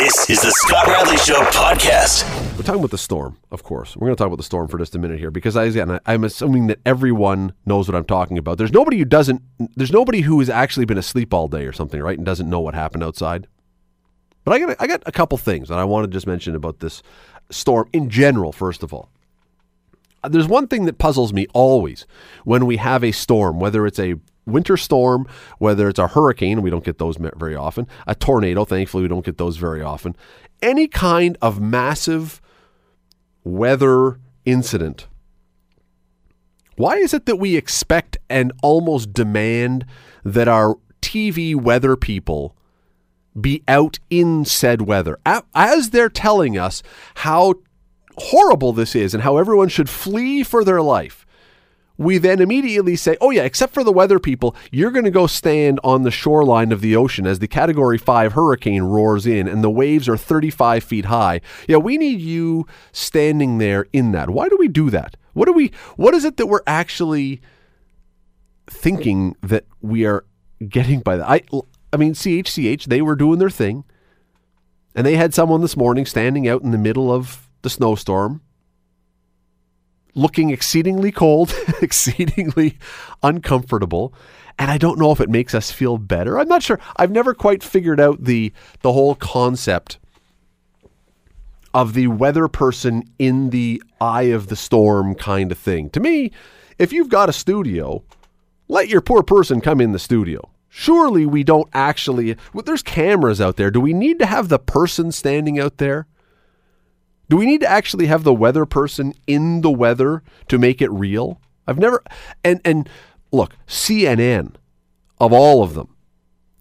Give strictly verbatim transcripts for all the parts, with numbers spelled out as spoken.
This is the Scott Bradley Show podcast. We're talking about the storm, of course. We're going to talk about the storm for just a minute here because, I, again, I'm assuming that everyone knows what I'm talking about. There's nobody who doesn't. There's nobody who has actually been asleep all day or something, right, and doesn't know what happened outside. But I got, I got a couple things that I want to just mention about this storm in general. First of all, there's one thing that puzzles me always when we have a storm, whether it's a winter storm, whether it's a hurricane, we don't get those very often, a tornado, thankfully we don't get those very often, any kind of massive weather incident. Why is it that we expect and almost demand that our T V weather people be out in said weather? As they're telling us how horrible this is and how everyone should flee for their life, we then immediately say, oh yeah, except for the weather people, you're going to go stand on the shoreline of the ocean as the Category five hurricane roars in and the waves are thirty-five feet high. Yeah, we need you standing there in that. Why do we do that? What do we? What is it that we're actually thinking that we are getting by that? I, I mean, C H C H, they were doing their thing, and they had someone this morning standing out in the middle of the snowstorm, looking exceedingly cold, exceedingly uncomfortable, and I don't know if it makes us feel better. I'm not sure. I've never quite figured out the the whole concept of the weather person in the eye of the storm kind of thing. To me, if you've got a studio, let your poor person come in the studio. Surely we don't actually... Well, there's cameras out there. Do we need to have the person standing out there? Do we need to actually have the weather person in the weather to make it real? I've never, and and look, C N N, of all of them,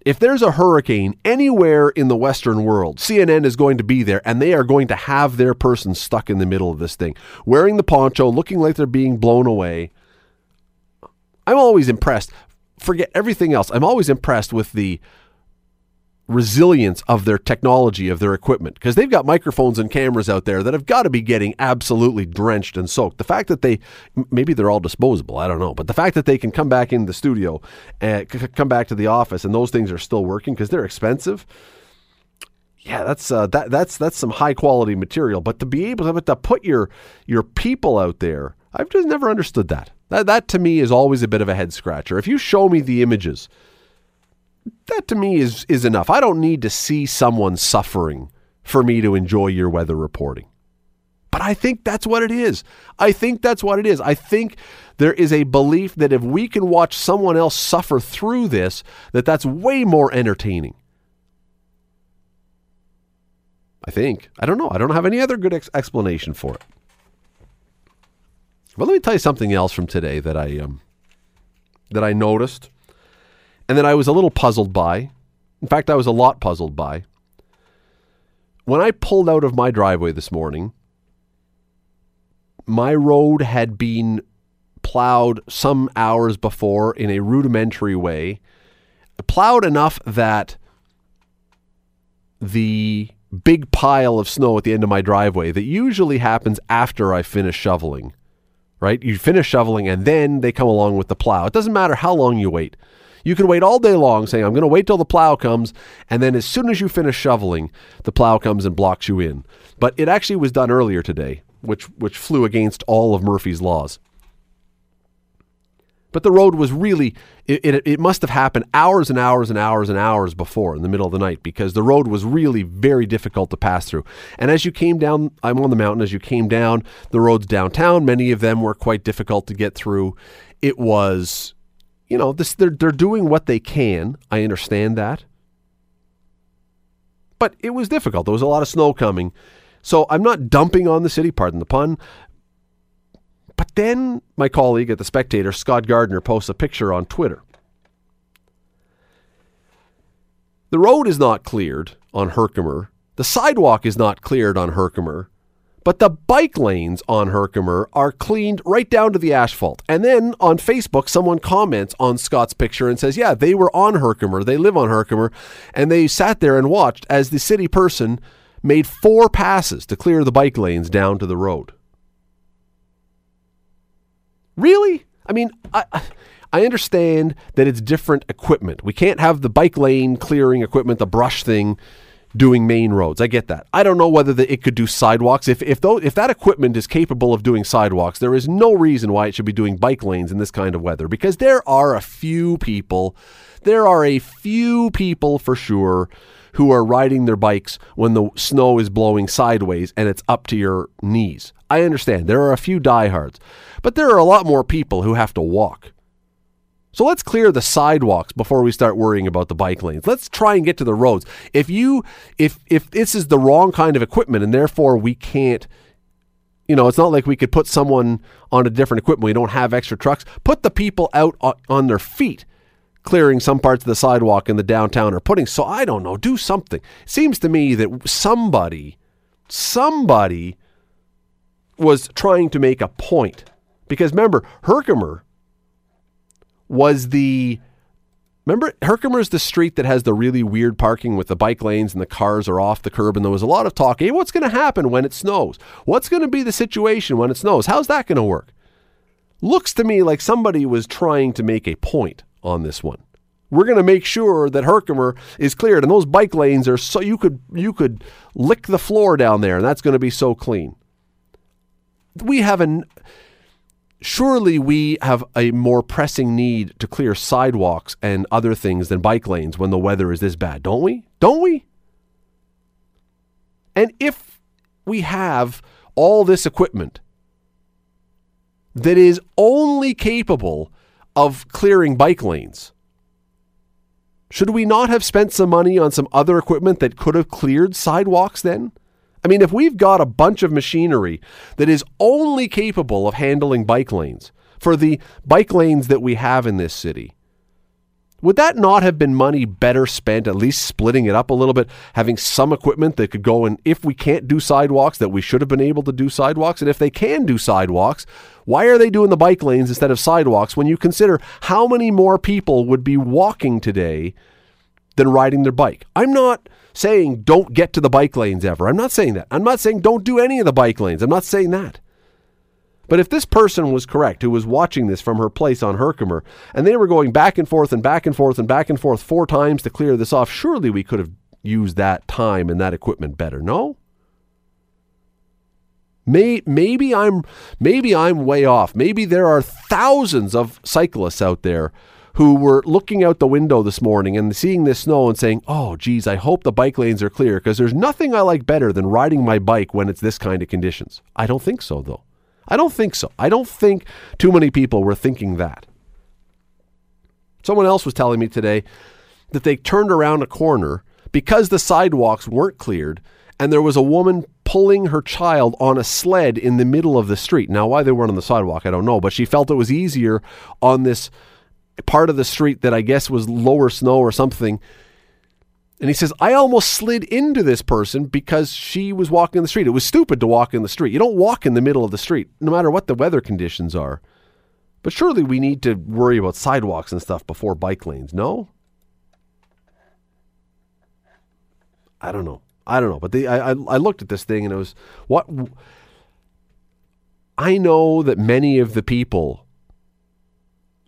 if there's a hurricane anywhere in the Western world, C N N is going to be there, and they are going to have their person stuck in the middle of this thing, wearing the poncho, looking like they're being blown away. I'm always impressed. Forget everything else. I'm always impressed with the resilience of their technology, of their equipment, because they've got microphones and cameras out there that have got to be getting absolutely drenched and soaked. The fact that they, maybe they're all disposable, I don't know, but the fact that they can come back in the studio and c- come back to the office and those things are still working because they're expensive. Yeah, that's uh, that that's that's some high quality material. But to be able to, to put your your people out there, I've just never understood that. That that to me is always a bit of a head scratcher. If you show me the images, that to me is is enough. I don't need to see someone suffering for me to enjoy your weather reporting. But I think that's what it is. I think that's what it is. I think there is a belief that if we can watch someone else suffer through this, that that's way more entertaining. I think. I don't know. I don't have any other good ex- explanation for it. Well, let me tell you something else from today that I um that I noticed. And then I was a little puzzled by. In fact, I was a lot puzzled by. When I pulled out of my driveway this morning, my road had been plowed some hours before in a rudimentary way. Plowed enough that the big pile of snow at the end of my driveway that usually happens after I finish shoveling, right? You finish shoveling and then they come along with the plow. It doesn't matter how long you wait. You can wait all day long saying, I'm going to wait till the plow comes. And then as soon as you finish shoveling, the plow comes and blocks you in. But it actually was done earlier today, which which flew against all of Murphy's laws. But the road was really, it, it, it must have happened hours and hours and hours and hours before in the middle of the night, because the road was really very difficult to pass through. And as you came down, I'm on the mountain, as you came down the roads downtown, many of them were quite difficult to get through. It was... You know, this they're they're doing what they can. I understand that. But it was difficult. There was a lot of snow coming. So I'm not dumping on the city, pardon the pun. But then my colleague at The Spectator, Scott Gardner, posts a picture on Twitter. The road is not cleared on Herkimer. The sidewalk is not cleared on Herkimer. But the bike lanes on Herkimer are cleaned right down to the asphalt. And then on Facebook, someone comments on Scott's picture and says, yeah, they were on Herkimer. They live on Herkimer. And they sat there and watched as the city person made four passes to clear the bike lanes down to the road. Really? I mean, I... I understand that it's different equipment. We can't have the bike lane clearing equipment, the brush thing, doing main roads. I get that. I don't know whether the, it could do sidewalks. If if, those, if that equipment is capable of doing sidewalks, there is no reason why it should be doing bike lanes in this kind of weather, because there are a few people, there are a few people for sure who are riding their bikes when the snow is blowing sideways and it's up to your knees. I understand. There are a few diehards, but there are a lot more people who have to walk. So let's clear the sidewalks before we start worrying about the bike lanes. Let's try and get to the roads. If you, if if this is the wrong kind of equipment and therefore we can't, you know, it's not like we could put someone on a different equipment. We don't have extra trucks. Put the people out on their feet, clearing some parts of the sidewalk in the downtown or putting, so I don't know, do something. It seems to me that somebody, somebody was trying to make a point. Because remember, Herkimer was the, remember, Herkimer's the street that has the really weird parking with the bike lanes and the cars are off the curb, and there was a lot of talk, hey, what's going to happen when it snows? What's going to be the situation when it snows? How's that going to work? Looks to me like somebody was trying to make a point on this one. We're going to make sure that Herkimer is cleared, and those bike lanes are so, you could you could lick the floor down there, and that's going to be so clean. We have an... Surely we have a more pressing need to clear sidewalks and other things than bike lanes when the weather is this bad, don't we? Don't we? And if we have all this equipment that is only capable of clearing bike lanes, should we not have spent some money on some other equipment that could have cleared sidewalks then? I mean, if we've got a bunch of machinery that is only capable of handling bike lanes for the bike lanes that we have in this city, would that not have been money better spent, at least splitting it up a little bit, having some equipment that could go and if we can't do sidewalks, that we should have been able to do sidewalks? And if they can do sidewalks, why are they doing the bike lanes instead of sidewalks when you consider how many more people would be walking today than riding their bike? I'm not saying don't get to the bike lanes ever. I'm not saying that. I'm not saying don't do any of the bike lanes. I'm not saying that. But if this person was correct, who was watching this from her place on Herkimer, and they were going back and forth and back and forth and back and forth four times to clear this off, surely we could have used that time and that equipment better. No? Maybe I'm, maybe I'm way off. Maybe there are thousands of cyclists out there who were looking out the window this morning and seeing this snow and saying, oh, geez, I hope the bike lanes are clear because there's nothing I like better than riding my bike when it's this kind of conditions. I don't think so, though. I don't think so. I don't think too many people were thinking that. Someone else was telling me today that they turned around a corner because the sidewalks weren't cleared and there was a woman pulling her child on a sled in the middle of the street. Now, why they weren't on the sidewalk, I don't know, but she felt it was easier on this part of the street that I guess was lower snow or something. And he says, I almost slid into this person because she was walking in the street. It was stupid to walk in the street. You don't walk in the middle of the street, no matter what the weather conditions are. But surely we need to worry about sidewalks and stuff before bike lanes, no? I don't know. I don't know. But the, I, I, I looked at this thing and it was, what? I know that many of the people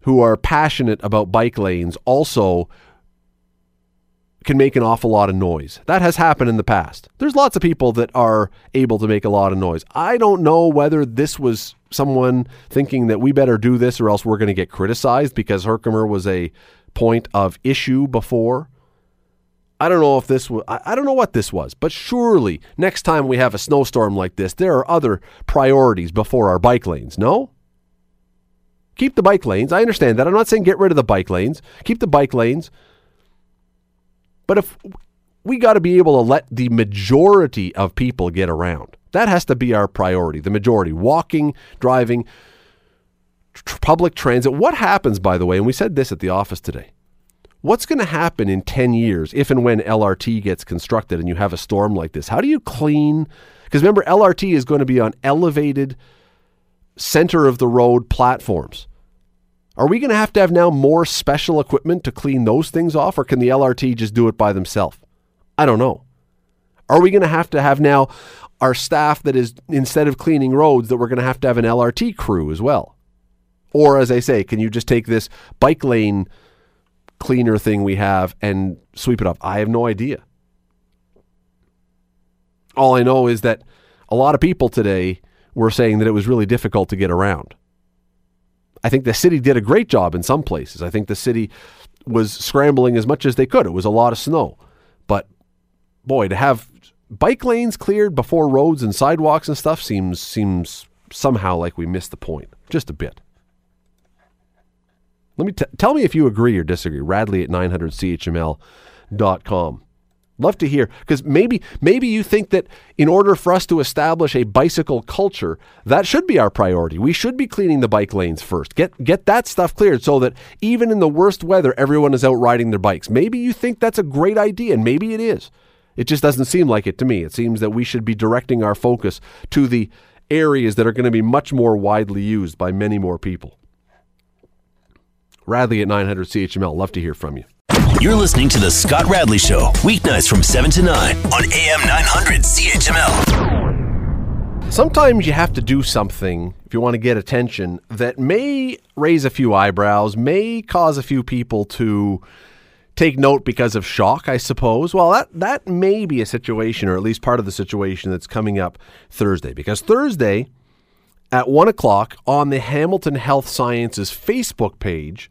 who are passionate about bike lanes also can make an awful lot of noise. That has happened in the past. There's lots of people that are able to make a lot of noise. I don't know whether this was someone thinking that we better do this or else we're going to get criticized because Herkimer was a point of issue before. I don't know if this was, I don't know what this was, but surely next time we have a snowstorm like this, there are other priorities before our bike lanes, no? Keep the bike lanes. I understand that. I'm not saying get rid of the bike lanes. Keep the bike lanes. But if we got to be able to let the majority of people get around. That has to be our priority. The majority. Walking, driving, tr- public transit. What happens, by the way, and we said this at the office today, what's going to happen in ten years if and when L R T gets constructed and you have a storm like this? How do you clean? Because remember, L R T is going to be on elevated center of the road platforms. Are we going to have to have now more special equipment to clean those things off, or can the L R T just do it by themselves? I don't know. Are we going to have to have now our staff that is, instead of cleaning roads, that we're going to have to have an L R T crew as well? Or as I say, can you just take this bike lane cleaner thing we have and sweep it up? I have no idea. all I know is that a lot of people today were saying that it was really difficult to get around. I think the city did a great job in some places. I think the city was scrambling as much as they could. It was a lot of snow. But boy, to have bike lanes cleared before roads and sidewalks and stuff seems seems somehow like we missed the point. Just a bit. Let me t- Tell me if you agree or disagree. Radley at nine hundred C H M L dot com. Love to hear, because maybe maybe you think that in order for us to establish a bicycle culture, that should be our priority. We should be cleaning the bike lanes first. Get get that stuff cleared so that even in the worst weather, everyone is out riding their bikes. Maybe you think that's a great idea, and maybe it is. It just doesn't seem like it to me. It seems that we should be directing our focus to the areas that are going to be much more widely used by many more people. Radley at nine hundred C H M L. Love to hear from you. You're listening to The Scott Radley Show, weeknights from seven to nine on A M nine hundred C H M L. Sometimes you have to do something, if you want to get attention, that may raise a few eyebrows, may cause a few people to take note because of shock, I suppose. Well, that, that may be a situation, or at least part of the situation, that's coming up Thursday. Because Thursday at one o'clock on the Hamilton Health Sciences Facebook page,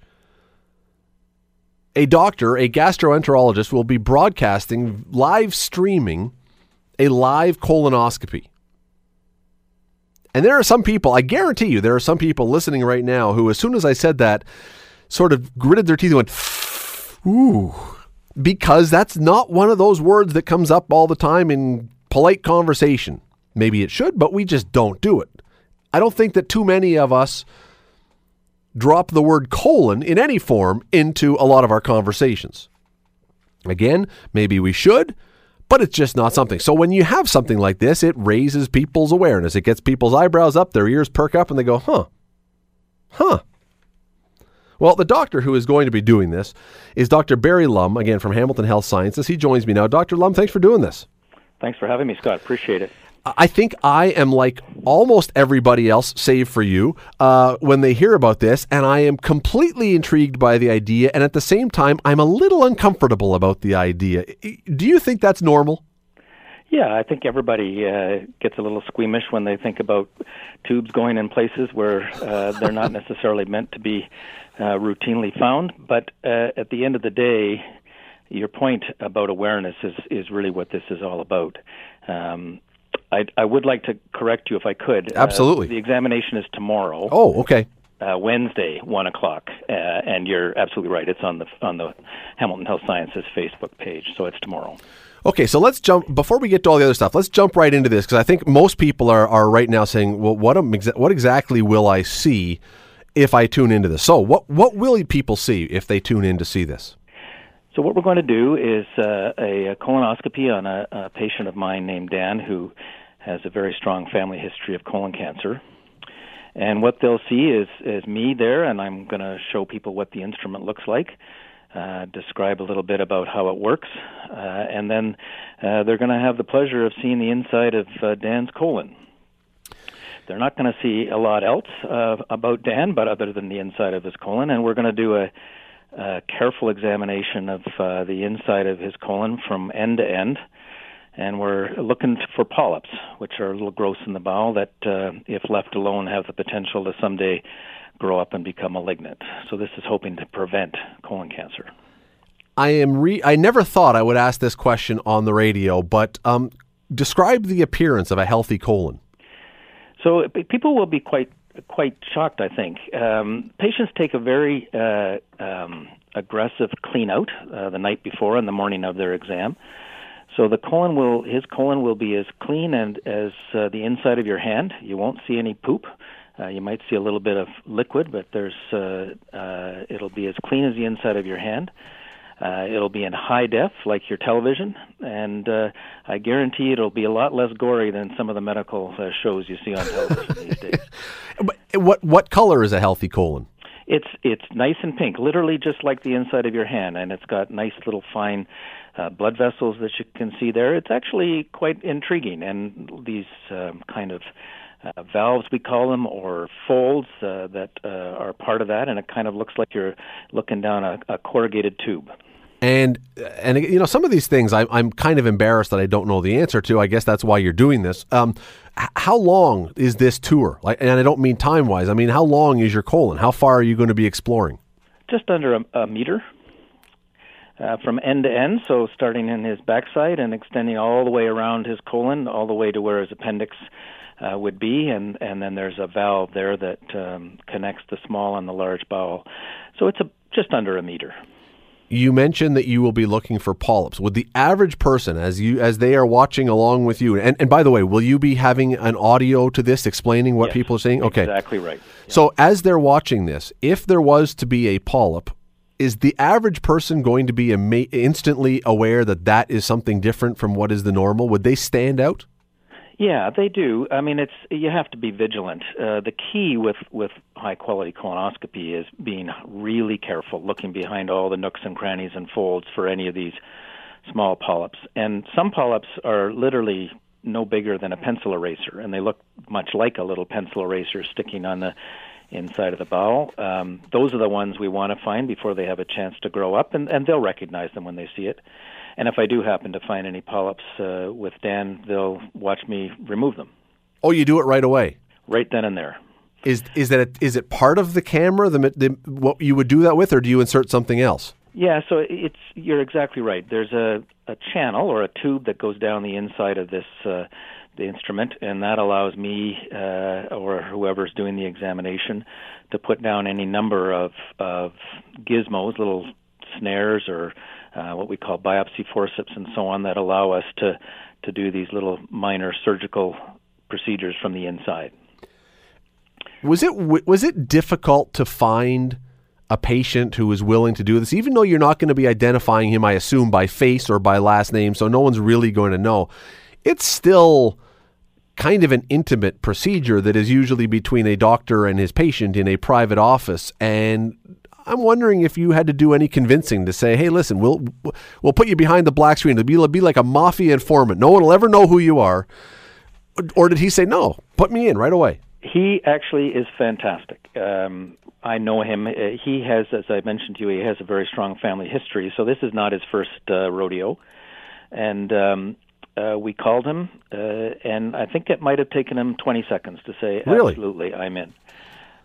a doctor, a gastroenterologist, will be broadcasting, live streaming, a live colonoscopy. And there are some people, I guarantee you, there are some people listening right now who, as soon as I said that, sort of gritted their teeth and went, ooh, because that's not one of those words that comes up all the time in polite conversation. Maybe it should, but we just don't do it. I don't think that too many of us drop the word colon in any form into a lot of our conversations. Again, maybe we should, but it's just not something. So when you have something like this, it raises people's awareness. It gets people's eyebrows up, their ears perk up, and they go, huh, huh. Well, the doctor who is going to be doing this is Doctor Barry Lamb, again, from Hamilton Health Sciences. He joins me now. Doctor Lamb, thanks for doing this. Thanks for having me, Scott. Appreciate it. I think I am like almost everybody else, save for you, uh, when they hear about this, and I am completely intrigued by the idea, and at the same time, I'm a little uncomfortable about the idea. Do you think that's normal? Yeah, I think everybody uh, gets a little squeamish when they think about tubes going in places where uh, they're not necessarily meant to be uh, routinely found, but uh, at the end of the day, your point about awareness is, is really what this is all about. Um I, I would like to correct you if I could. Absolutely. Uh, the examination is tomorrow. Oh, okay. Uh, Wednesday, one o'clock, uh, and you're absolutely right. It's on the on the Hamilton Health Sciences Facebook page, so it's tomorrow. Okay, so let's jump, before we get to all the other stuff, let's jump right into this, because I think most people are, are right now saying, well, what am, what exactly will I see if I tune into this? So what what will people see if they tune in to see this? So what we're going to do is uh, a colonoscopy on a, a patient of mine named Dan, who has a very strong family history of colon cancer. And what they'll see is, is me there, and I'm going to show people what the instrument looks like, uh, describe a little bit about how it works, uh, and then uh, they're going to have the pleasure of seeing the inside of uh, Dan's colon. They're not going to see a lot else uh, about Dan, but other than the inside of his colon, and we're going to do a Uh, careful examination of uh, the inside of his colon from end to end, and we're looking for polyps, which are a little gross in the bowel that, uh, if left alone, have the potential to someday grow up and become malignant. So this is hoping to prevent colon cancer. I am re- I never thought I would ask this question on the radio, but um, describe the appearance of a healthy colon. So people will be quite quite shocked, I think. Um, patients take a very uh, um, aggressive clean-out uh, the night before and the morning of their exam. So the colon will, his colon will be as clean and as uh, the inside of your hand. You won't see any poop. Uh, you might see a little bit of liquid, but there's uh, uh, it'll be as clean as the inside of your hand. Uh, it'll be in high def, like your television, and uh, I guarantee it'll be a lot less gory than some of the medical uh, shows you see on television these days. But what what color is a healthy colon? It's it's nice and pink, literally just like the inside of your hand, and it's got nice little fine uh, blood vessels that you can see there. It's actually quite intriguing, and these um, kind of Uh, valves, we call them, or folds uh, that uh, are part of that, and it kind of looks like you're looking down a, a corrugated tube. And, and you know, some of these things I, I'm kind of embarrassed that I don't know the answer to. I guess that's why you're doing this. Um, h- how long is this tour? Like, and I don't mean time-wise. I mean, how long is your colon? How far are you going to be exploring? Just under a, a meter uh, from end to end, so starting in his backside and extending all the way around his colon, all the way to where his appendix Uh, would be, and, and then there's a valve there that um, connects the small and the large bowel. So it's a, just under a meter. You mentioned that you will be looking for polyps. Would the average person, as you as they are watching along with you, and, and by the way, will you be having an audio to this explaining what yes, people are saying? Okay. Exactly right. Yeah. So as they're watching this, if there was to be a polyp, is the average person going to be ama- instantly aware that that is something different from what is the normal? Would they stand out? Yeah, they do. I mean, it's you have to be vigilant. Uh, the key with, with high-quality colonoscopy is being really careful, looking behind all the nooks and crannies and folds for any of these small polyps. And some polyps are literally no bigger than a pencil eraser, and they look much like a little pencil eraser sticking on the inside of the bowel. Um, those are the ones we want to find before they have a chance to grow up, and, and they'll recognize them when they see it. And if I do happen to find any polyps uh, with Dan, they'll watch me remove them. Oh, you do it right away? Right then and there. Is is that a, is it part of the camera, the, the what you would do that with, or do you insert something else? Yeah, so it's you're exactly right. There's a, a channel or a tube that goes down the inside of this uh, the instrument, and that allows me uh, or whoever's doing the examination to put down any number of, of gizmos, little snares or Uh, what we call biopsy forceps and so on that allow us to, to do these little minor surgical procedures from the inside. Was it was it difficult to find a patient who was willing to do this, even though you're not going to be identifying him, I assume, by face or by last name, so no one's really going to know? It's still kind of an intimate procedure that is usually between a doctor and his patient in a private office, and I'm wondering if you had to do any convincing to say, hey, listen, we'll we'll put you behind the black screen. It'll be, it'll be like a mafia informant. No one will ever know who you are. Or did he say, no, put me in right away? He actually is fantastic. Um, I know him. He has, as I mentioned to you, he has a very strong family history. So this is not his first uh, rodeo. And um, uh, we called him, uh, and I think it might have taken him twenty seconds to say, absolutely, really? I'm in.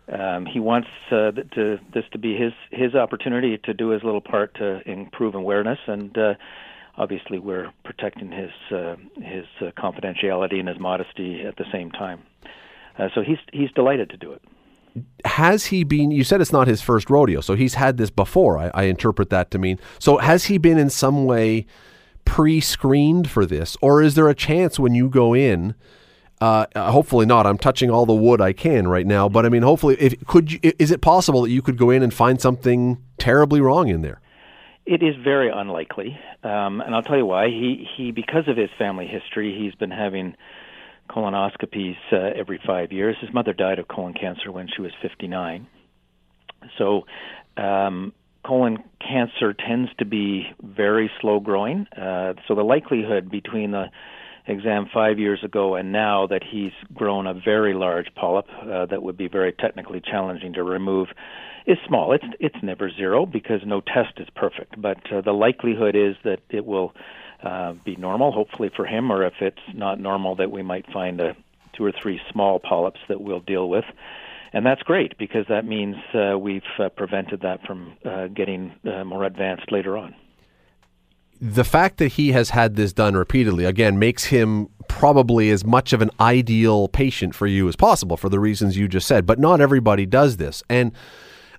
Um, he wants uh, to, this to be his, his opportunity to do his little part to improve awareness, and uh, obviously we're protecting his uh, his uh, confidentiality and his modesty at the same time. Uh, so he's he's delighted to do it. Has he been? You said it's not his first rodeo, so he's had this before. I, I interpret that to mean. So has he been in some way pre-screened for this, or is there a chance when you go in? Uh, hopefully not. I'm touching all the wood I can right now, but I mean, hopefully, if could you, is it possible that you could go in and find something terribly wrong in there? It is very unlikely, um, and I'll tell you why. He he, because of his family history, he's been having colonoscopies uh, every five years. His mother died of colon cancer when she was fifty-nine, so um, colon cancer tends to be very slow growing. Uh, so the likelihood between the exam five years ago and now that he's grown a very large polyp uh, that would be very technically challenging to remove is small. It's it's never zero because no test is perfect, but uh, the likelihood is that it will uh, be normal, hopefully for him, or if it's not normal, that we might find a, two or three small polyps that we'll deal with. And that's great because that means uh, we've uh, prevented that from uh, getting uh, more advanced later on. The fact that he has had this done repeatedly, again, makes him probably as much of an ideal patient for you as possible for the reasons you just said. But not everybody does this. And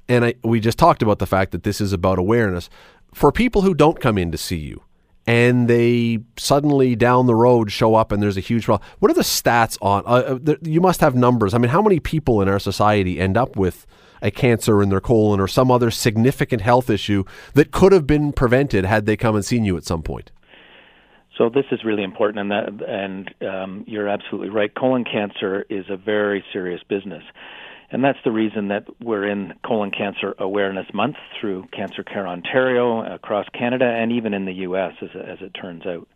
and I, we just talked about the fact that this is about awareness. For people who don't come in to see you and they suddenly down the road show up and there's a huge problem, what are the stats on? Uh, there, you must have numbers. I mean, how many people in our society end up with a cancer in their colon or some other significant health issue that could have been prevented had they come and seen you at some point? So this is really important, and that, and um, you're absolutely right. Colon cancer is a very serious business, and that's the reason that we're in Colon Cancer Awareness Month through Cancer Care Ontario, across Canada, and even in the U S, as, as it turns out.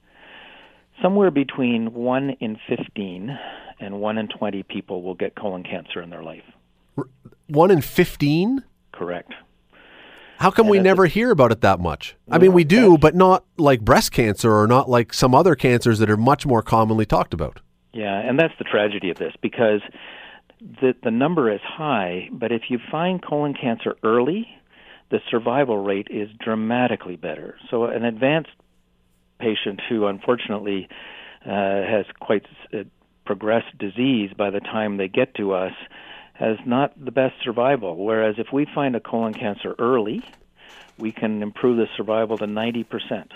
Somewhere between one in fifteen and one in twenty people will get colon cancer in their life. One in fifteen? Correct. How come we never hear about it that much? I mean, we do, but not like breast cancer or not like some other cancers that are much more commonly talked about. Yeah, and that's the tragedy of this, because the the number is high, but if you find colon cancer early, the survival rate is dramatically better. So an advanced patient who unfortunately uh, has quite uh, progressed disease by the time they get to us has not the best survival, whereas if we find a colon cancer early, we can improve the survival to ninety percent.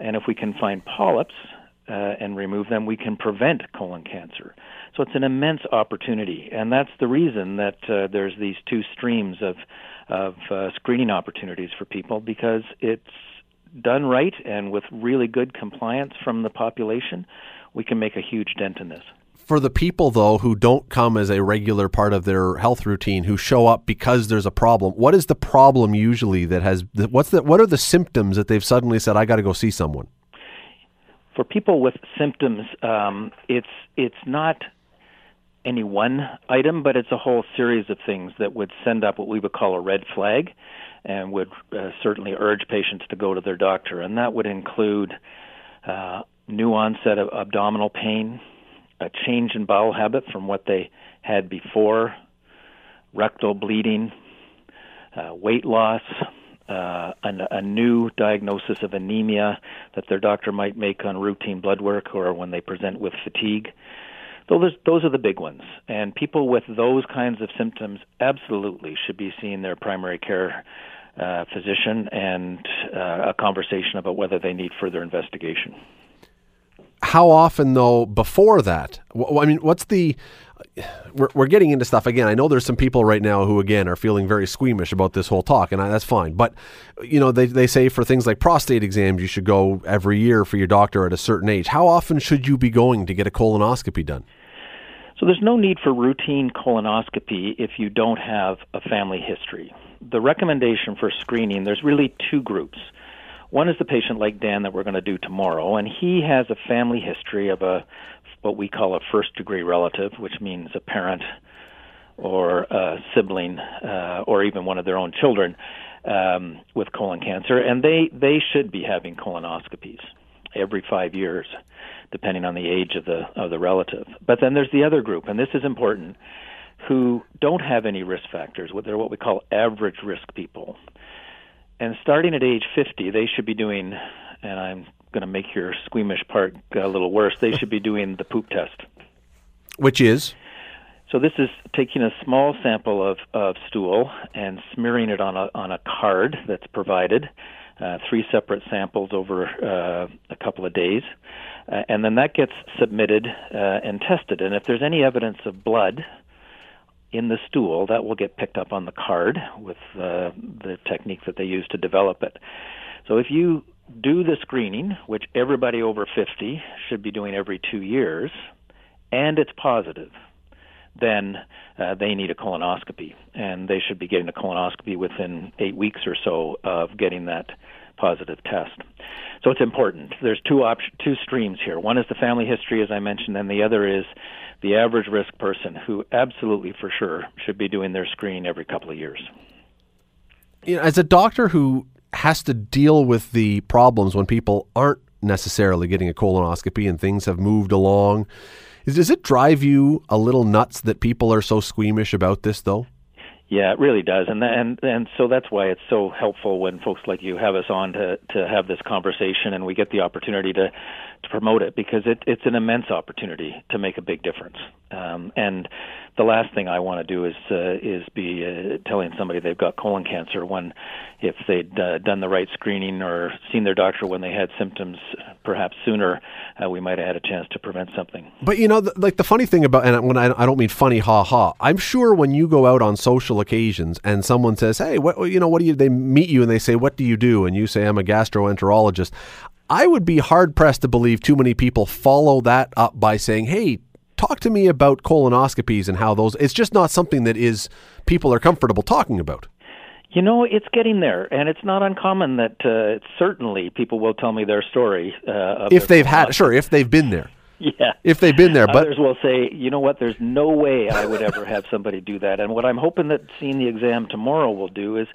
And if we can find polyps uh, and remove them, we can prevent colon cancer. So it's an immense opportunity, and that's the reason that uh, there's these two streams of of uh, screening opportunities for people, because it's done right and with really good compliance from the population, we can make a huge dent in this. For the people, though, who don't come as a regular part of their health routine, who show up because there's a problem, what is the problem usually that has, what's the, what are the symptoms that they've suddenly said, I got to go see someone? For people with symptoms, um, it's it's not any one item, but it's a whole series of things that would send up what we would call a red flag and would uh, certainly urge patients to go to their doctor. And that would include uh, new onset of abdominal pain, a change in bowel habit from what they had before, rectal bleeding, uh, weight loss, uh, an, a new diagnosis of anemia that their doctor might make on routine blood work or when they present with fatigue. Those, those are the big ones. And people with those kinds of symptoms absolutely should be seeing their primary care uh, physician and uh, a conversation about whether they need further investigation. How often, though, before that? I mean, what's the – we're we're getting into stuff again. I know there's some people right now who, again, are feeling very squeamish about this whole talk, and I, that's fine. But, you know, they they say for things like prostate exams, you should go every year for your doctor at a certain age. How often should you be going to get a colonoscopy done? So there's no need for routine colonoscopy if you don't have a family history. The recommendation for screening, there's really two groups. One is the patient like Dan that we're going to do tomorrow, and he has a family history of a what we call a first-degree relative, which means a parent or a sibling uh, or even one of their own children um, with colon cancer, and they, they should be having colonoscopies every five years, depending on the age of the of the relative. But then there's the other group, and this is important, who don't have any risk factors. They're what we call average risk people. And starting at age fifty, they should be doing, and I'm going to make your squeamish part a little worse, they should be doing the poop test. Which is? So this is taking a small sample of, of stool and smearing it on a, on a card that's provided, uh, three separate samples over uh, a couple of days. Uh, and then that gets submitted uh, and tested. And if there's any evidence of blood in the stool, that will get picked up on the card with uh, the technique that they use to develop it. So if you do the screening, which everybody over fifty should be doing every two years, and it's positive, then uh, they need a colonoscopy, and they should be getting a colonoscopy within eight weeks or so of getting that positive test. So it's important. There's two op- two streams here. One is the family history, as I mentioned, and the other is the average risk person who absolutely for sure should be doing their screen every couple of years. You know, as a doctor who has to deal with the problems when people aren't necessarily getting a colonoscopy and things have moved along, is, does it drive you a little nuts that people are so squeamish about this, though? Yeah, it really does, and and and so that's why it's so helpful when folks like you have us on to, to have this conversation, and we get the opportunity to, to promote it, because it, it's an immense opportunity to make a big difference. Um, and the last thing I want to do is uh, is be uh, telling somebody they've got colon cancer when, if they'd uh, done the right screening or seen their doctor when they had symptoms, perhaps sooner, uh, we might have had a chance to prevent something. But you know, the, like the funny thing about, and when I, I don't mean funny, ha ha. I'm sure when you go out on social occasions and someone says, hey, what, you know, what do you, they meet you and they say, what do you do? And you say, I'm a gastroenterologist. I would be hard pressed to believe too many people follow that up by saying, hey, talk to me about colonoscopies and how those, it's just not something that is, people are comfortable talking about. You know, it's getting there, and it's not uncommon that uh, certainly people will tell me their story. Uh, of if their they've had, sure, if they've been there. Yeah. If they've been there. But others will say, you know what, there's no way I would ever have somebody do that. And what I'm hoping that seeing the exam tomorrow will do is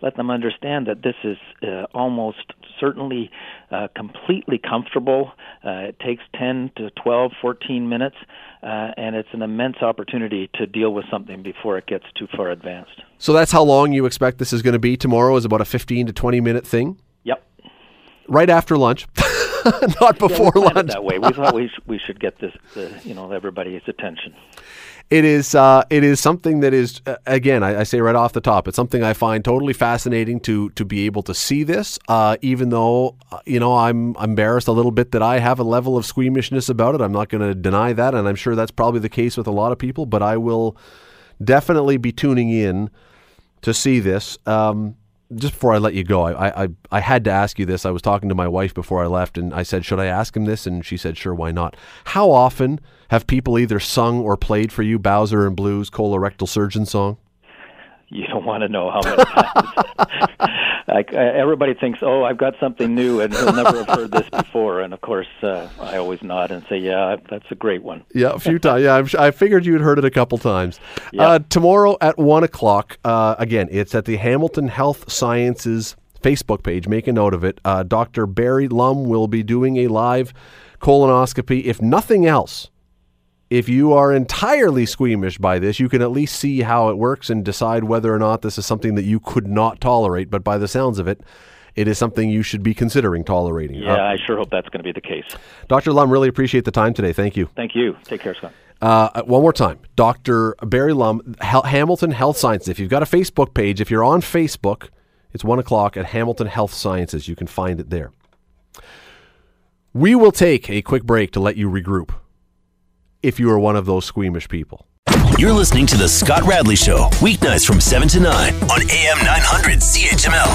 let them understand that this is uh, almost certainly uh, completely comfortable. Uh, it takes ten to twelve, fourteen minutes, uh, and it's an immense opportunity to deal with something before it gets too far advanced. So that's how long you expect this is going to be tomorrow, is about a fifteen to twenty minute thing? Yep. Right after lunch. Not before yeah, we lunch. That way, we thought we sh- we should get this, uh, you know, everybody's attention. It is, uh, it is something that is, uh, again, I, I say right off the top, it's something I find totally fascinating to to be able to see this. Uh, even though, uh, you know, I'm embarrassed a little bit that I have a level of squeamishness about it. I'm not going to deny that, and I'm sure that's probably the case with a lot of people. But I will definitely be tuning in to see this. Um, Just before I let you go, I, I I had to ask you this. I was talking to my wife before I left, and I said, should I ask him this? And she said, sure, why not? How often have people either sung or played for you Bowser and Blues colorectal surgeon song? You don't want to know how many times. Like, everybody thinks, oh, I've got something new, and they'll never have heard this before. And, of course, uh, I always nod and say, yeah, that's a great one. Yeah, a few times. Yeah, I'm, I figured you'd heard it a couple times. Yeah. Uh, tomorrow at one o'clock, uh, again, it's at the Hamilton Health Sciences Facebook page. Make a note of it. Uh, Doctor Barry Lamb will be doing a live colonoscopy. If nothing else, if you are entirely squeamish by this, you can at least see how it works and decide whether or not this is something that you could not tolerate. But by the sounds of it, it is something you should be considering tolerating. Yeah, uh, I sure hope that's going to be the case. Doctor Lamb, really appreciate the time today. Thank you. Thank you. Take care, Scott. Uh, one more time, Doctor Barry Lamb, Hel- Hamilton Health Sciences. If you've got a Facebook page, if you're on Facebook, it's one o'clock at Hamilton Health Sciences. You can find it there. We will take a quick break to let you regroup, if you are one of those squeamish people. You're listening to The Scott Bradley Show, weeknights from seven to nine on A M nine hundred C H M L.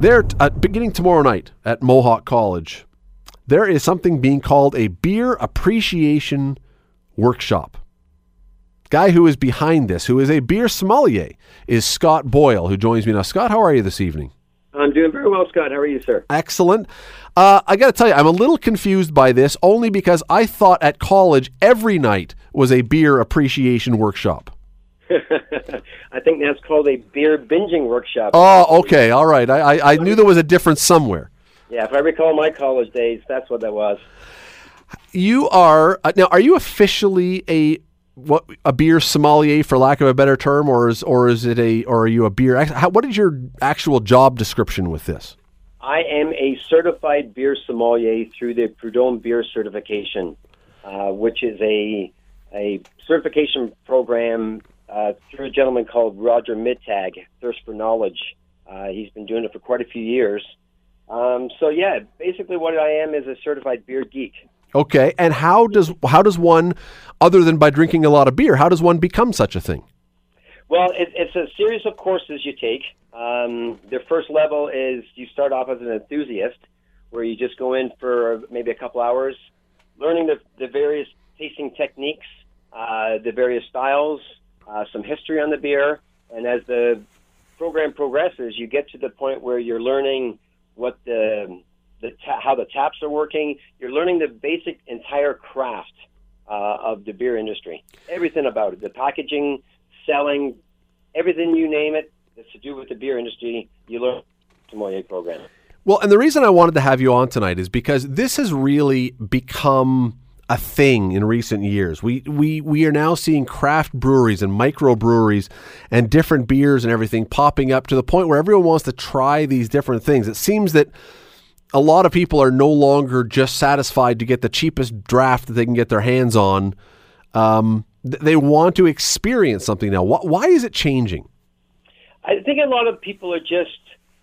There, uh, beginning tomorrow night at Mohawk College, there is something being called a beer appreciation workshop. Guy who is behind this, who is a beer sommelier, is Scott Boyle, who joins me now. Scott, how are you this evening? I'm doing very well, Scott. How are you, sir? Excellent. Uh, I got to tell you, I'm a little confused by this, only because I thought at college every night was a beer appreciation workshop. I think that's called a beer binging workshop. Oh, okay. All right. I, I, I knew there was a difference somewhere. Yeah, if I recall my college days, that's what that was. You are, now, are you officially a What a beer sommelier, for lack of a better term, or is or is it a or are you a beer? How, what is your actual job description with this? I am a certified beer sommelier through the Prudhomme Beer Certification, uh, which is a a certification program uh, through a gentleman called Roger Mittag, Thirst for Knowledge. Uh, he's been doing it for quite a few years. Um, so yeah, basically, what I am is a certified beer geek. Okay, and how does how does one, other than by drinking a lot of beer, how does one become such a thing? Well, it, it's a series of courses you take. Um, the first level is you start off as an enthusiast, where you just go in for maybe a couple hours, learning the, the various tasting techniques, uh, the various styles, uh, some history on the beer, and as the program progresses, you get to the point where you're learning what the... The ta- how the taps are working. You're learning the basic entire craft uh, of the beer industry. Everything about it, the packaging, selling, everything you name it that's to do with the beer industry, you learn the sommelier program. Well, and the reason I wanted to have you on tonight is because this has really become a thing in recent years. We we we are now seeing craft breweries and microbreweries and different beers and everything popping up to the point where everyone wants to try these different things. It seems that a lot of people are no longer just satisfied to get the cheapest draft that they can get their hands on. Um, th- they want to experience something now. Wh- why is it changing? I think a lot of people are just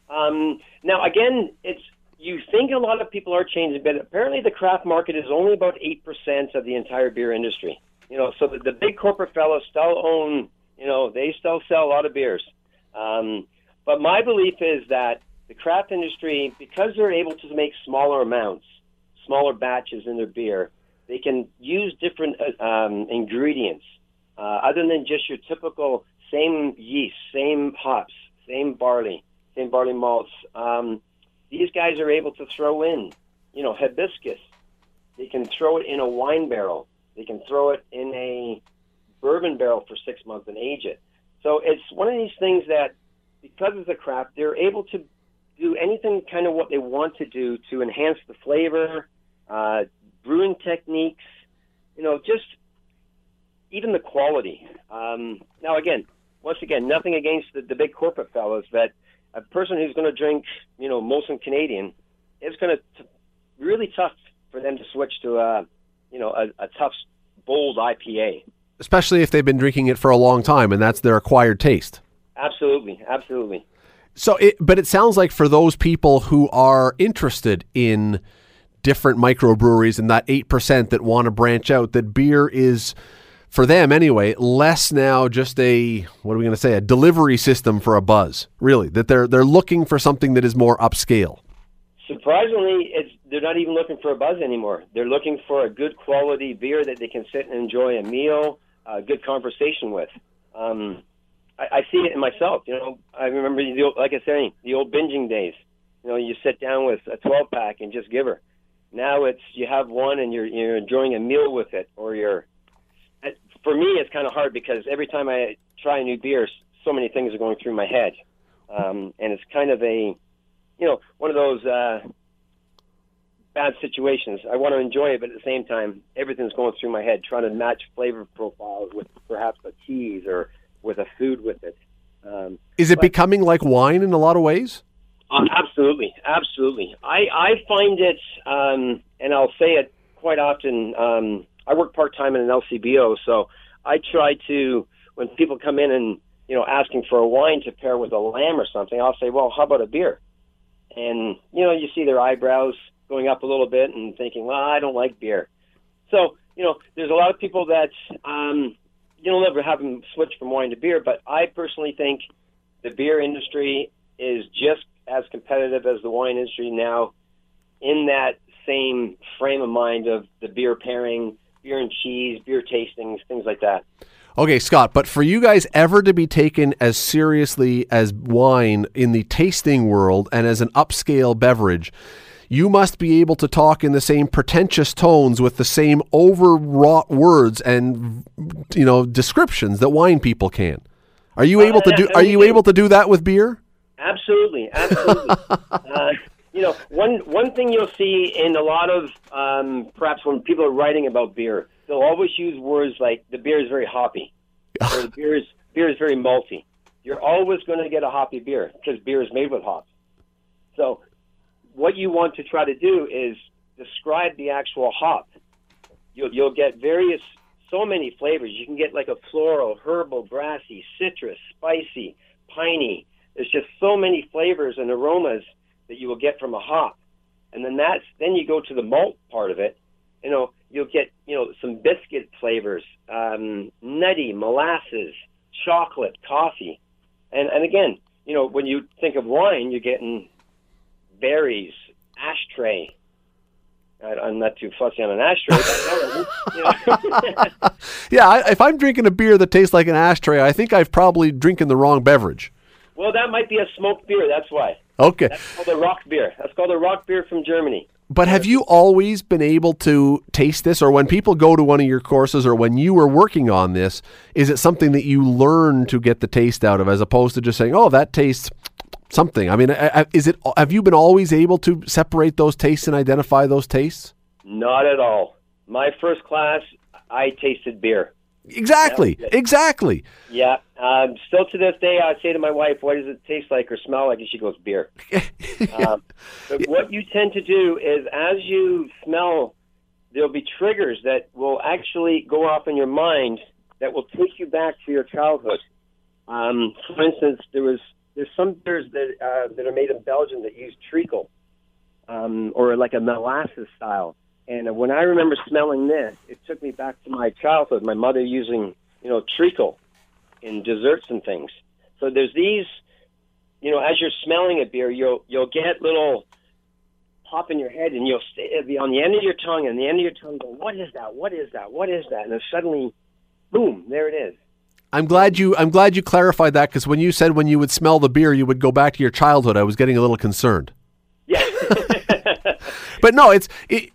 um, now. Again, it's you think a lot of people are changing, but apparently the craft market is only about eight percent of the entire beer industry. You know, so the, the big corporate fellows still own. You know, they still sell a lot of beers. Um, but my belief is that the craft industry, because they're able to make smaller amounts, smaller batches in their beer, they can use different uh, um, ingredients uh, other than just your typical same yeast, same hops, same barley, same barley malts. Um, these guys are able to throw in, you know, hibiscus, They can throw it in a wine barrel. They can throw it in a bourbon barrel for six months and age it. So it's one of these things that, because it's a craft, they're able to do anything kind of what they want to do to enhance the flavor, uh, brewing techniques, you know, just even the quality. Um, now, again, once again, nothing against the, the big corporate fellows, that a person who's going to drink, you know, Molson Canadian, it's going to be really tough for them to switch to a, you know, a, a tough, bold I P A. Especially if they've been drinking it for a long time and that's their acquired taste. Absolutely, absolutely. So, it, but it sounds like for those people who are interested in different microbreweries and that eight percent that want to branch out, that beer is, for them anyway, less now just a, what are we going to say, a delivery system for a buzz, really, that they're they're looking for something that is more upscale. Surprisingly, it's, they're not even looking for a buzz anymore. They're looking for a good quality beer that they can sit and enjoy a meal, a good conversation with. Um, I, I see it in myself. You know, I remember, the old, like I said, the old binging days. You know, you sit down with a twelve pack and just give her. Now it's you have one and you're you're enjoying a meal with it, or you're. For me, it's kind of hard because every time I try a new beer, so many things are going through my head, um, and it's kind of a, you know, one of those uh, bad situations. I want to enjoy it, but at the same time, everything's going through my head, trying to match flavor profiles with perhaps a cheese or with a food with it. Um, Is it but, becoming like wine in a lot of ways? Uh, absolutely, absolutely. I, I find it, um, and I'll say it quite often, um, I work part-time in an L C B O, so I try to, when people come in and, you know, asking for a wine to pair with a lamb or something, I'll say, well, how about a beer? And, you know, you see their eyebrows going up a little bit and thinking, well, I don't like beer. So, you know, there's a lot of people that, um, you'll never have them switch from wine to beer, but I personally think the beer industry is just as competitive as the wine industry now, in that same frame of mind of the beer pairing, beer and cheese, beer tastings, things like that. Okay, Scott, but for you guys ever to be taken as seriously as wine in the tasting world and as an upscale beverage, you must be able to talk in the same pretentious tones with the same overwrought words and, you know, descriptions that wine people can. Are you able to do? Are you able to do that with beer? Absolutely, absolutely. uh, you know, one one thing you'll see in a lot of um, perhaps when people are writing about beer, they'll always use words like the beer is very hoppy, or the beer is, beer is very malty. You're always going to get a hoppy beer because beer is made with hops. So what you want to try to do is describe the actual hop. You'll, you'll get various, so many flavors. You can get like a floral, herbal, grassy, citrus, spicy, piney. There's just so many flavors and aromas that you will get from a hop. And then that's, then you go to the malt part of it. You know, you'll get, you know, some biscuit flavors, um, nutty, molasses, chocolate, coffee. And, and again, you know, when you think of wine, you're getting berries, ashtray. I, I'm not too fussy on an ashtray. But you know. yeah, I, if I'm drinking a beer that tastes like an ashtray, I think I've probably drinking the wrong beverage. Well, that might be a smoked beer, that's why. Okay. That's called a rock beer. That's called a rock beer from Germany. But have you always been able to taste this, or when people go to one of your courses or when you were working on this, is it something that you learn to get the taste out of as opposed to just saying, oh, that tastes something? I mean, is it? Have you been always able to separate those tastes and identify those tastes? Not at all. My first class, I tasted beer. Exactly, exactly. Yeah. Um, still to this day, I say to my wife, what does it taste like or smell like? And she goes, beer. um, but yeah. What you tend to do is as you smell, there'll be triggers that will actually go off in your mind that will take you back to your childhood. Um, for instance, there was there's some beers that, uh, that are made in Belgium that use treacle um, or like a molasses style. And when I remember smelling this, it took me back to my childhood, my mother using, you know, treacle in desserts and things. So there's these, you know, as you're smelling a beer, you'll you'll get little pop in your head and you'll stay on the end of your tongue and the end of your tongue go, what is that? What is that? What is that? And then suddenly, boom, there it is. I'm glad you I'm glad you clarified that, because when you said when you would smell the beer, you would go back to your childhood, I was getting a little concerned. Yeah. But no, it's... It,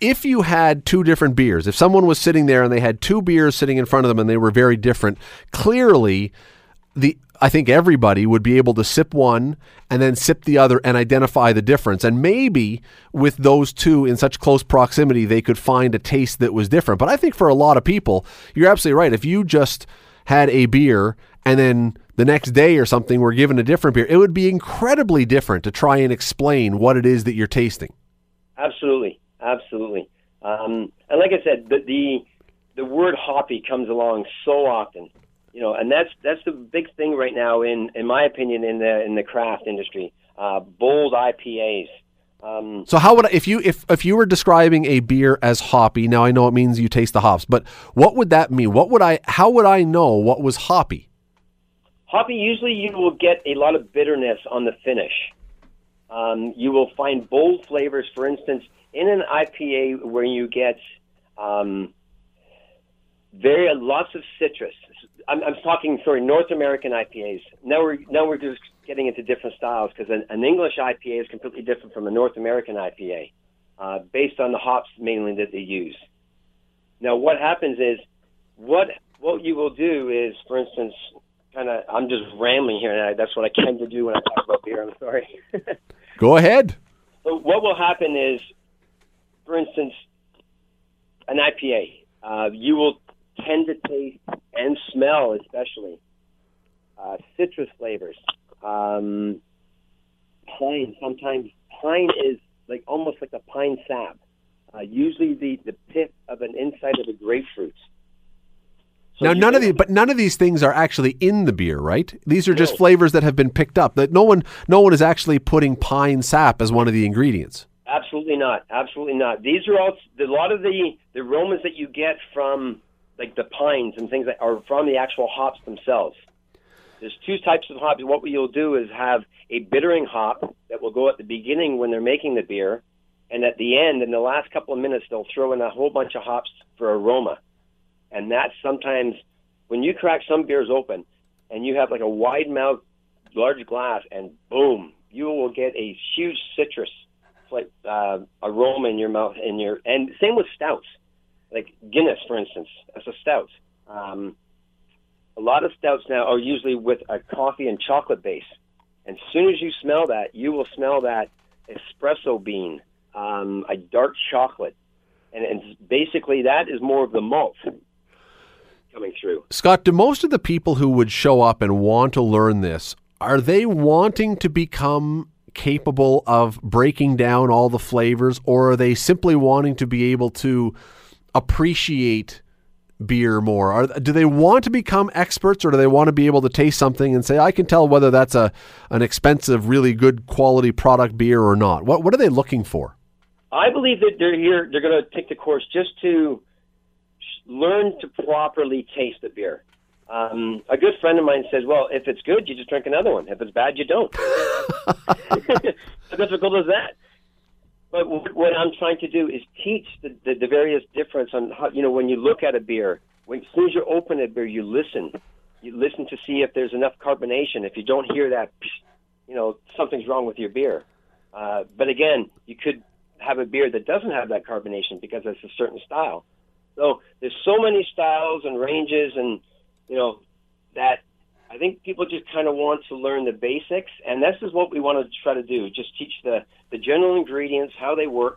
if you had two different beers, if someone was sitting there and they had two beers sitting in front of them and they were very different, clearly the I think everybody would be able to sip one and then sip the other and identify the difference. And maybe with those two in such close proximity, they could find a taste that was different. But I think for a lot of people, you're absolutely right. If you just had a beer and then the next day or something were given a different beer, it would be incredibly different to try and explain what it is that you're tasting. Absolutely. Absolutely. Um, and like I said, the, the the word hoppy comes along so often, you know, and that's that's the big thing right now, in in my opinion, in the in the craft industry, uh, bold I P As. Um, so how would I, if you if, if you were describing a beer as hoppy? Now I know it means you taste the hops, but what would that mean? What would I? How would I know what was hoppy? Hoppy, usually you will get a lot of bitterness on the finish. Um, you will find bold flavors. For instance, in an I P A where you get um, very lots of citrus. I'm, I'm talking, sorry, North American I P As. Now we're now we're just getting into different styles, because an, an English I P A is completely different from a North American I P A, uh, based on the hops mainly that they use. Now what happens is, what what you will do is, for instance, kind of, I'm just rambling here, and I, that's what I tend to do when I talk about beer. I'm sorry. Go ahead. So what will happen is, for instance, an I P A, uh, you will tend to taste and smell, especially, uh, citrus flavors. Um, pine, sometimes pine is like almost like a pine sap. Uh, usually, the, the pith of an inside of a grapefruit. So now, none of these, but none of these things are actually in the beer, right? These are just no. flavors that have been picked up. That no one, no one is actually putting pine sap as one of the ingredients. Absolutely not. Absolutely not. These are all, a lot of the, the aromas that you get from, like, the pines and things that are from the actual hops themselves. There's two types of hops. What you'll do is have a bittering hop that will go at the beginning when they're making the beer, and at the end, in the last couple of minutes, they'll throw in a whole bunch of hops for aroma. And that's sometimes, when you crack some beers open, and you have, like, a wide-mouth, large glass, and boom, you will get a huge citrus like uh, aroma in your mouth, in your, and same with stouts, like Guinness, for instance. That's a stout. Um, a lot of stouts now are usually with a coffee and chocolate base. And as soon as you smell that, you will smell that espresso bean, um, a dark chocolate, and, and basically that is more of the malt coming through. Scott, do most of the people who would show up and want to learn this, are they wanting to become capable of breaking down all the flavors, or are they simply wanting to be able to appreciate beer more? Are, do they want to become experts, or do they want to be able to taste something and say, I can tell whether that's a an expensive, really good quality product beer or not? What what are they looking for? I believe that they're here, they're going to take the course just to learn to properly taste the beer. Um, a good friend of mine says, well, if it's good, you just drink another one. If it's bad, you don't. How difficult is that? But what I'm trying to do is teach the, the, the various difference on how, you know, when you look at a beer, when, as soon as you open a beer, you listen. You listen to see if there's enough carbonation. If you don't hear that, you know, something's wrong with your beer. Uh, but again, you could have a beer that doesn't have that carbonation because it's a certain style. So there's so many styles and ranges, and you know, that I think people just kind of want to learn the basics, and this is what we want to try to do, just teach the, the general ingredients, how they work,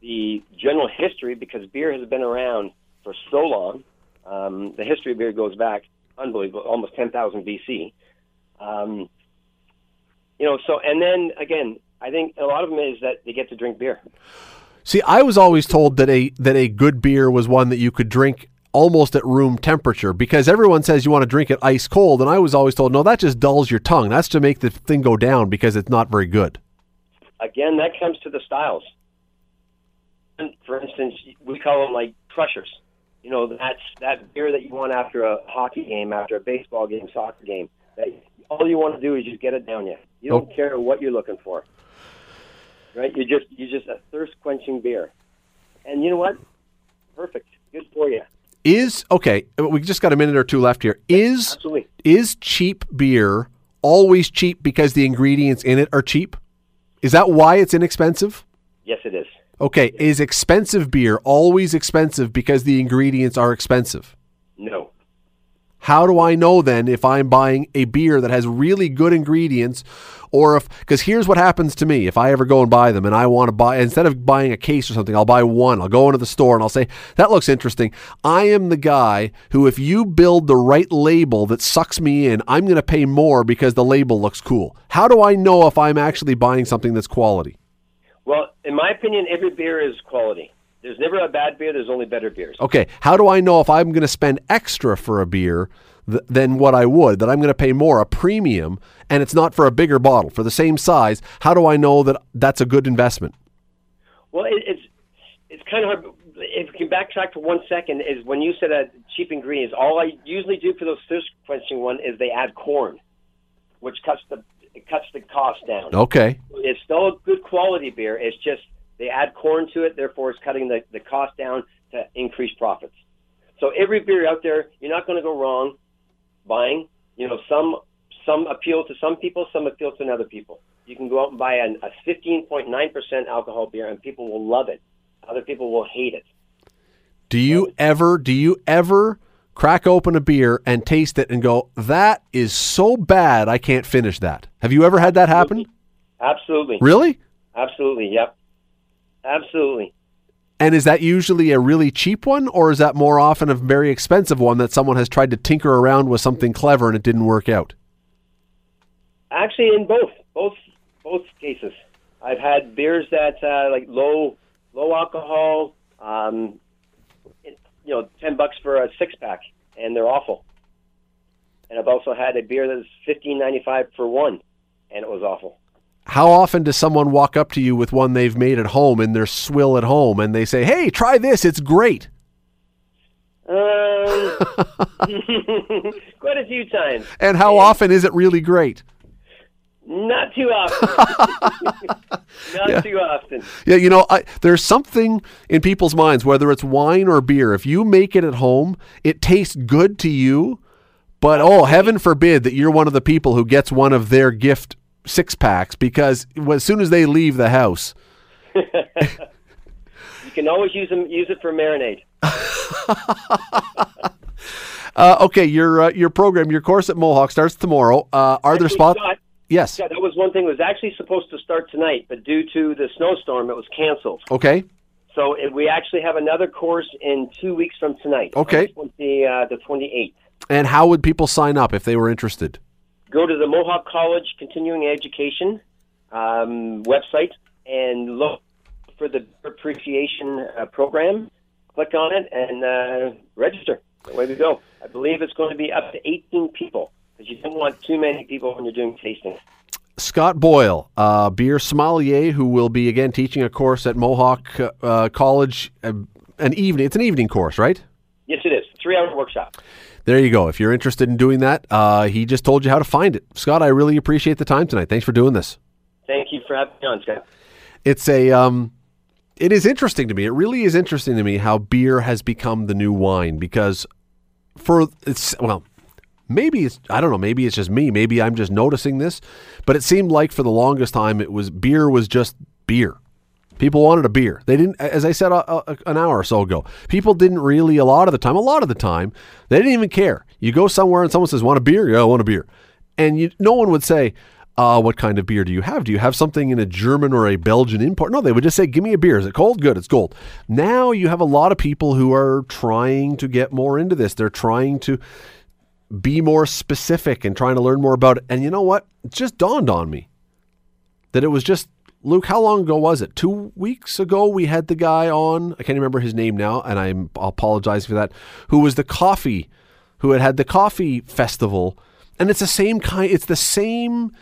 the general history, because beer has been around for so long. Um, the history of beer goes back, unbelievable, almost ten thousand B C. Um, you know, so, and then, again, I think a lot of them is that they get to drink beer. See, I was always told that a that a good beer was one that you could drink almost at room temperature, because everyone says you want to drink it ice cold, and I was always told, no, that just dulls your tongue. That's to make the thing go down because it's not very good. Again, that comes to the styles. For instance, we call them like crushers. You know, that's that beer that you want after a hockey game, after a baseball game, soccer game. That all you want to do is just get it down you. You don't oh. care what you're looking for. Right? You're just, you're just a thirst-quenching beer. And you know what? Perfect. Good for you. Is, okay, we just got a minute or two left here. Is Absolutely. Is cheap beer always cheap because the ingredients in it are cheap? Is that why it's inexpensive? Yes, it is. Okay, is expensive beer always expensive because the ingredients are expensive? No. How do I know then if I'm buying a beer that has really good ingredients, or if, because here's what happens to me if I ever go and buy them, and I want to buy, instead of buying a case or something, I'll buy one. I'll go into the store and I'll say, that looks interesting. I am the guy who, if you build the right label that sucks me in, I'm going to pay more because the label looks cool. How do I know if I'm actually buying something that's quality? Well, in my opinion, every beer is quality. There's never a bad beer. There's only better beers. Okay. How do I know if I'm going to spend extra for a beer th- than what I would, that I'm going to pay more, a premium, and it's not for a bigger bottle, for the same size? How do I know that that's a good investment? Well, it, it's it's kind of hard. If we can backtrack for one second, is when you said that cheap ingredients, all I usually do for those thirst quenching one is they add corn, which cuts the it cuts the cost down. Okay. It's still a good quality beer. It's just, they add corn to it, therefore it's cutting the, the cost down to increase profits. So every beer out there, you're not going to go wrong buying. You know, some some appeal to some people, some appeal to another people. You can go out and buy an, a fifteen point nine percent alcohol beer, and people will love it. Other people will hate it. Do you so, ever do you ever crack open a beer and taste it and go, that is so bad, I can't finish that? Have you ever had that happen? Absolutely. Really? Absolutely, yep. Absolutely. And is that usually a really cheap one, or is that more often a very expensive one that someone has tried to tinker around with something clever and it didn't work out? Actually, in both, both, both cases, I've had beers that uh, like low, low alcohol, um, it, you know, ten bucks for a six pack, and they're awful. And I've also had a beer that's fifteen ninety five for one, and it was awful. How often does someone walk up to you with one they've made at home in their swill at home and they say, hey, try this, it's great? Um, quite a few times. And how and often is it really great? Not too often. Not yeah. too often. Yeah, you know, I, there's something in people's minds, whether it's wine or beer, if you make it at home, it tastes good to you, but oh, heaven forbid that you're one of the people who gets one of their gift six packs, because as soon as they leave the house, you can always use them. Use it for marinade. uh, okay, your uh, your program, your course at Mohawk starts tomorrow. Uh, are actually, there spots? Scott, yes. Yeah, that was one thing. It was actually supposed to start tonight, but due to the snowstorm, it was canceled. Okay. So it, we actually have another course in two weeks from tonight. Okay. The uh, the twenty-eighth. And how would people sign up if they were interested? Go to the Mohawk College Continuing Education um, website and look for the appreciation uh, program. Click on it and uh, register. Away we go. I believe it's going to be up to eighteen people, because you don't want too many people when you're doing tasting. Scott Boyle, uh, beer sommelier, who will be, again, teaching a course at Mohawk uh, College uh, an evening. It's an evening course, right? Yes, it is. Three-hour workshop. There you go. If you're interested in doing that, uh, he just told you how to find it. Scott, I really appreciate the time tonight. Thanks for doing this. Thank you for having me on, Scott. It's a, um, it is interesting to me. It really is interesting to me how beer has become the new wine, because for it's, well, maybe it's, I don't know, maybe it's just me. Maybe I'm just noticing this, but it seemed like for the longest time it was beer was just beer. People wanted a beer. They didn't, as I said a, a, an hour or so ago, people didn't really, a lot of the time, a lot of the time, they didn't even care. You go somewhere and someone says, want a beer? Yeah, I want a beer. And you, no one would say, uh, what kind of beer do you have? Do you have something in a German or a Belgian import? No, they would just say, give me a beer. Is it cold? Good, it's cold. Now you have a lot of people who are trying to get more into this. They're trying to be more specific and trying to learn more about it. And you know what? It just dawned on me that it was just, Luke, how long ago was it? Two weeks ago we had the guy on, I can't remember his name now, and I'm, I apologize for that, who was the coffee, who had had the coffee festival. And it's the same kind, it's the same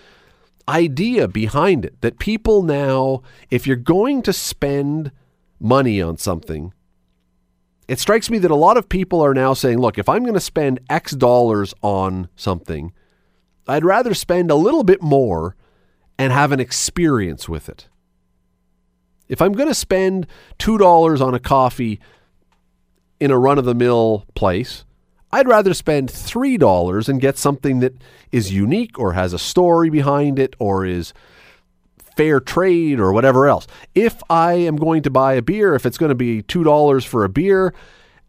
idea behind it, that people now, if you're going to spend money on something, it strikes me that a lot of people are now saying, look, if I'm going to spend X dollars on something, I'd rather spend a little bit more and have an experience with it. If I'm going to spend two dollars on a coffee in a run-of-the-mill place, I'd rather spend three dollars and get something that is unique or has a story behind it or is fair trade or whatever else. If I am going to buy a beer, if it's going to be two dollars for a beer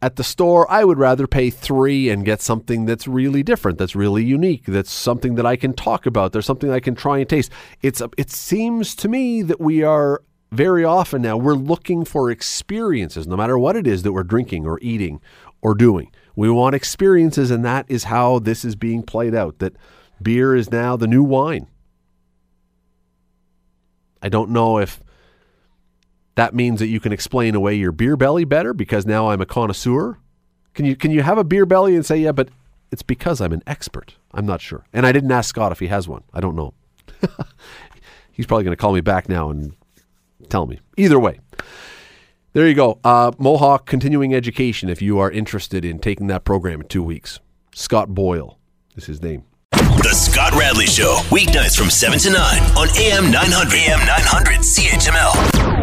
at the store, I would rather pay three and get something that's really different, that's really unique, that's something that I can talk about, there's something I can try and taste. It's a, it seems to me that we are very often now, we're looking for experiences, no matter what it is that we're drinking or eating or doing. We want experiences, and that is how this is being played out, that beer is now the new wine. I don't know if that means that you can explain away your beer belly better because now I'm a connoisseur. Can you can you have a beer belly and say, yeah, but it's because I'm an expert? I'm not sure. And I didn't ask Scott if he has one. I don't know. He's probably going to call me back now and tell me. Either way, there you go. Uh, Mohawk Continuing Education, if you are interested in taking that program in two weeks. Scott Boyle is his name. The Scott Bradley Show, weeknights from seven to nine on A M nine hundred, A M nine hundred, C H M L.